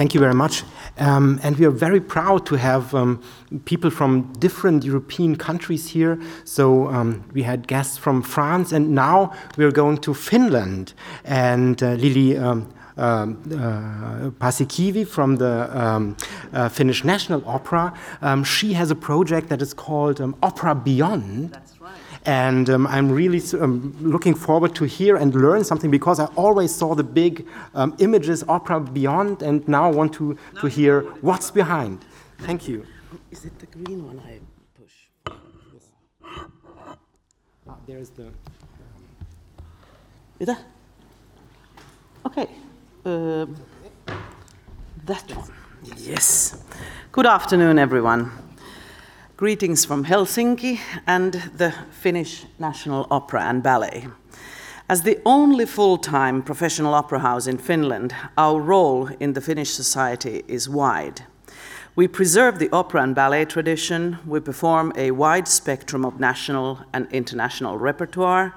Thank you very much. And we are very proud to have people from different European countries here. So we had guests from France, and now we're going to Finland. And Lili Pasikivi from the Finnish National Opera, she has a project that is called Opera Beyond. That's right. And I'm really looking forward to hear and learn something, because I always saw the big images, Opera Beyond, and now want to hear what's behind. Thank you. Is it the green one I push? Yes. Ah, there's the... Is that? Okay. That one. Yes. Good afternoon, everyone. Greetings from Helsinki and the Finnish National Opera and Ballet. As the only full-time professional opera house in Finland, our role in the Finnish society is wide. We preserve the opera and ballet tradition, we perform a wide spectrum of national and international repertoire,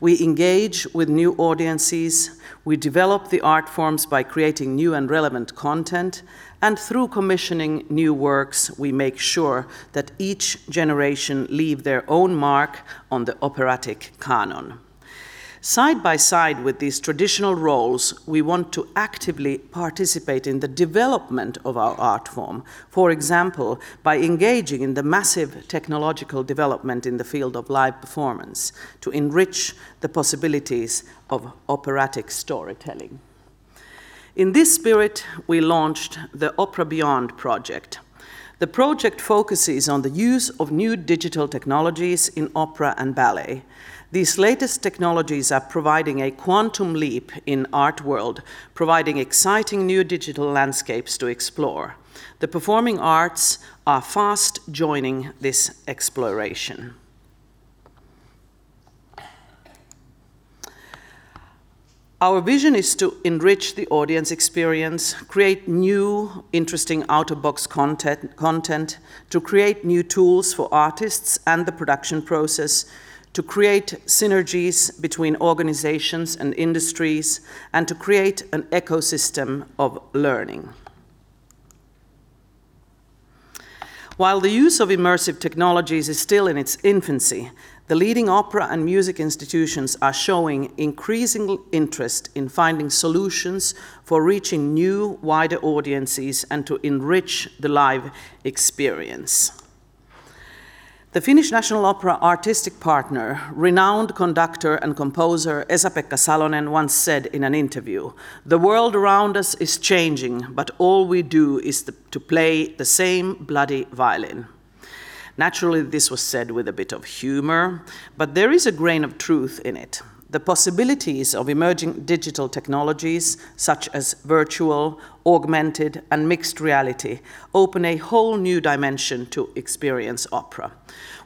we engage with new audiences, we develop the art forms by creating new and relevant content, and through commissioning new works, we make sure that each generation leave their own mark on the operatic canon. Side by side with these traditional roles, we want to actively participate in the development of our art form, for example, by engaging in the massive technological development in the field of live performance to enrich the possibilities of operatic storytelling. In this spirit, we launched the Opera Beyond project. The project focuses on the use of new digital technologies in opera and ballet. These latest technologies are providing a quantum leap in art world, providing exciting new digital landscapes to explore. The performing arts are fast joining this exploration. Our vision is to enrich the audience experience, create new, interesting out-of-box content, to create new tools for artists and the production process, to create synergies between organizations and industries, and to create an ecosystem of learning. While the use of immersive technologies is still in its infancy, the leading opera and music institutions are showing increasing interest in finding solutions for reaching new, wider audiences and to enrich the live experience. The Finnish National Opera artistic partner, renowned conductor and composer Esa-Pekka Salonen once said in an interview, "The world around us is changing, but all we do is to play the same bloody violin." Naturally, this was said with a bit of humor, but there is a grain of truth in it. The possibilities of emerging digital technologies, such as virtual, augmented, and mixed reality, open a whole new dimension to experience opera.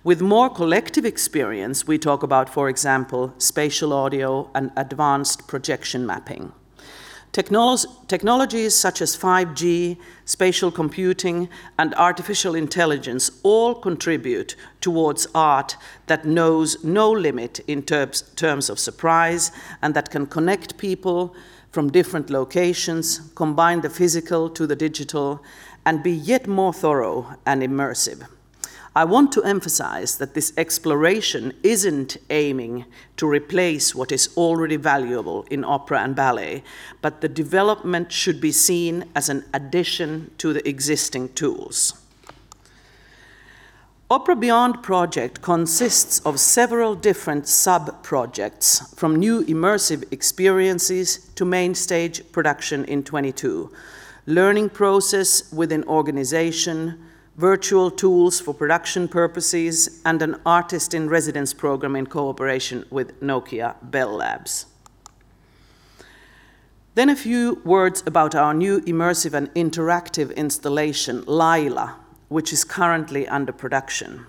With more collective experience, we talk about, for example, spatial audio and advanced projection mapping. Technologies such as 5G, spatial computing, and artificial intelligence all contribute towards art that knows no limit in terms of surprise, and that can connect people from different locations, combine the physical to the digital, and be yet more thorough and immersive. I want to emphasize that this exploration isn't aiming to replace what is already valuable in opera and ballet, but the development should be seen as an addition to the existing tools. Opera Beyond project consists of several different sub-projects, from new immersive experiences to main stage production in 22, learning process within organization, virtual tools for production purposes, and an artist-in-residence program in cooperation with Nokia Bell Labs. Then a few words about our new immersive and interactive installation, Laila, which is currently under production.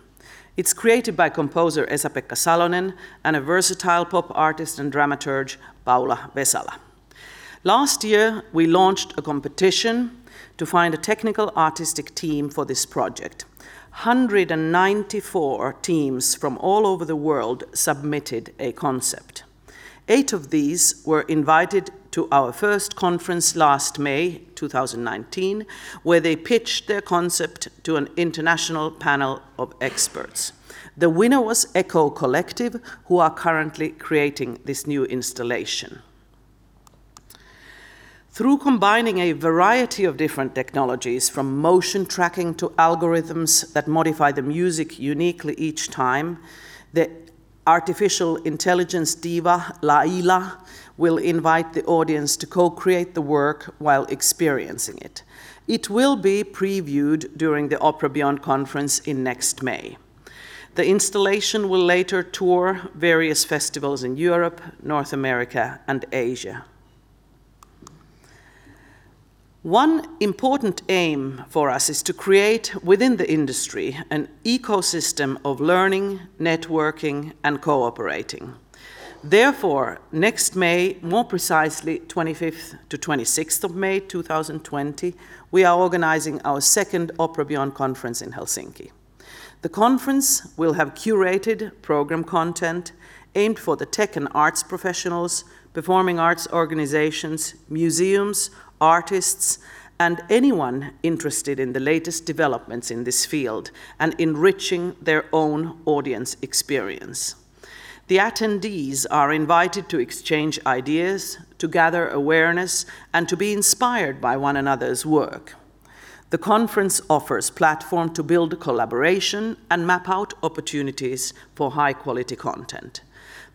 It's created by composer Esa-Pekka Salonen and a versatile pop artist and dramaturge, Paula Vesala. Last year, we launched a competition to find a technical artistic team for this project. 194 teams from all over the world submitted a concept. 8 of these were invited to our first conference last May 2019, where they pitched their concept to an international panel of experts. The winner was Echo Collective, who are currently creating this new installation. Through combining a variety of different technologies, from motion tracking to algorithms that modify the music uniquely each time, the artificial intelligence diva, Laila, will invite the audience to co-create the work while experiencing it. It will be previewed during the Opera Beyond conference in next May. The installation will later tour various festivals in Europe, North America, and Asia. One important aim for us is to create within the industry an ecosystem of learning, networking, and cooperating. Therefore, next May, more precisely 25th to 26th of May 2020, we are organizing our second Opera Beyond conference in Helsinki. The conference will have curated program content aimed for the tech and arts professionals, performing arts organizations, museums, artists, and anyone interested in the latest developments in this field and enriching their own audience experience. The attendees are invited to exchange ideas, to gather awareness, and to be inspired by one another's work. The conference offers a platform to build collaboration and map out opportunities for high-quality content.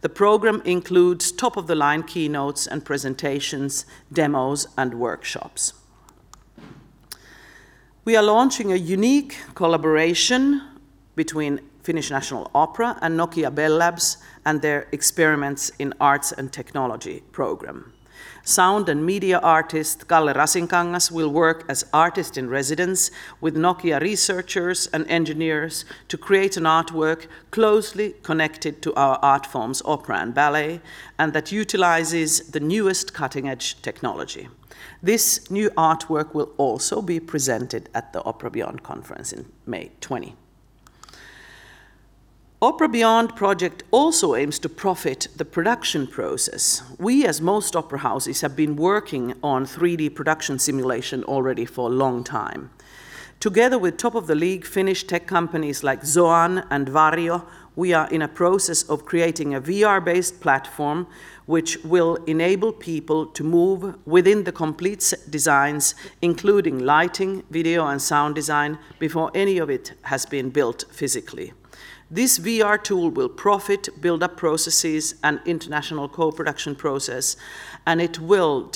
The program includes top-of-the-line keynotes and presentations, demos, and workshops. We are launching a unique collaboration between Finnish National Opera and Nokia Bell Labs and their Experiments in Arts and Technology program. Sound and media artist Kalle Rasinkangas will work as artist-in-residence with Nokia researchers and engineers to create an artwork closely connected to our art forms, opera and ballet, and that utilizes the newest cutting-edge technology. This new artwork will also be presented at the Opera Beyond conference in May 2020. Opera Beyond project also aims to profit the production process. We, as most opera houses, have been working on 3D production simulation already for a long time. Together with top-of-the-league Finnish tech companies like Zoan and Vario, we are in a process of creating a VR-based platform which will enable people to move within the complete designs, including lighting, video, and sound design, before any of it has been built physically. This VR tool will profit build-up processes and international co-production process, and it will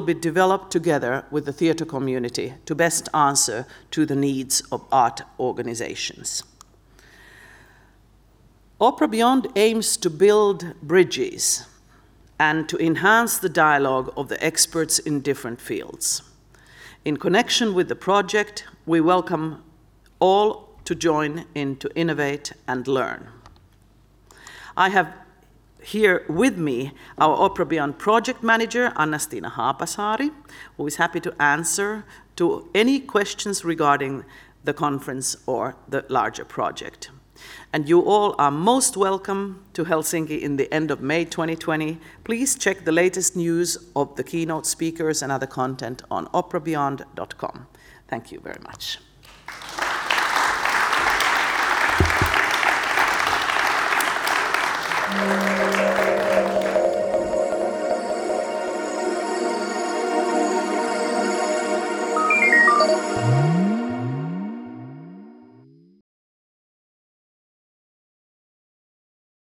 be developed together with the theatre community to best answer to the needs of art organizations. Opera Beyond aims to build bridges and to enhance the dialogue of the experts in different fields. In connection with the project, we welcome all to join in to innovate and learn. I have here with me our Opera Beyond project manager, Anna-Stina Haapasari, who is happy to answer to any questions regarding the conference or the larger project. And you all are most welcome to Helsinki in the end of May 2020. Please check the latest news of the keynote speakers and other content on operabeyond.com. Thank you very much. Thank you.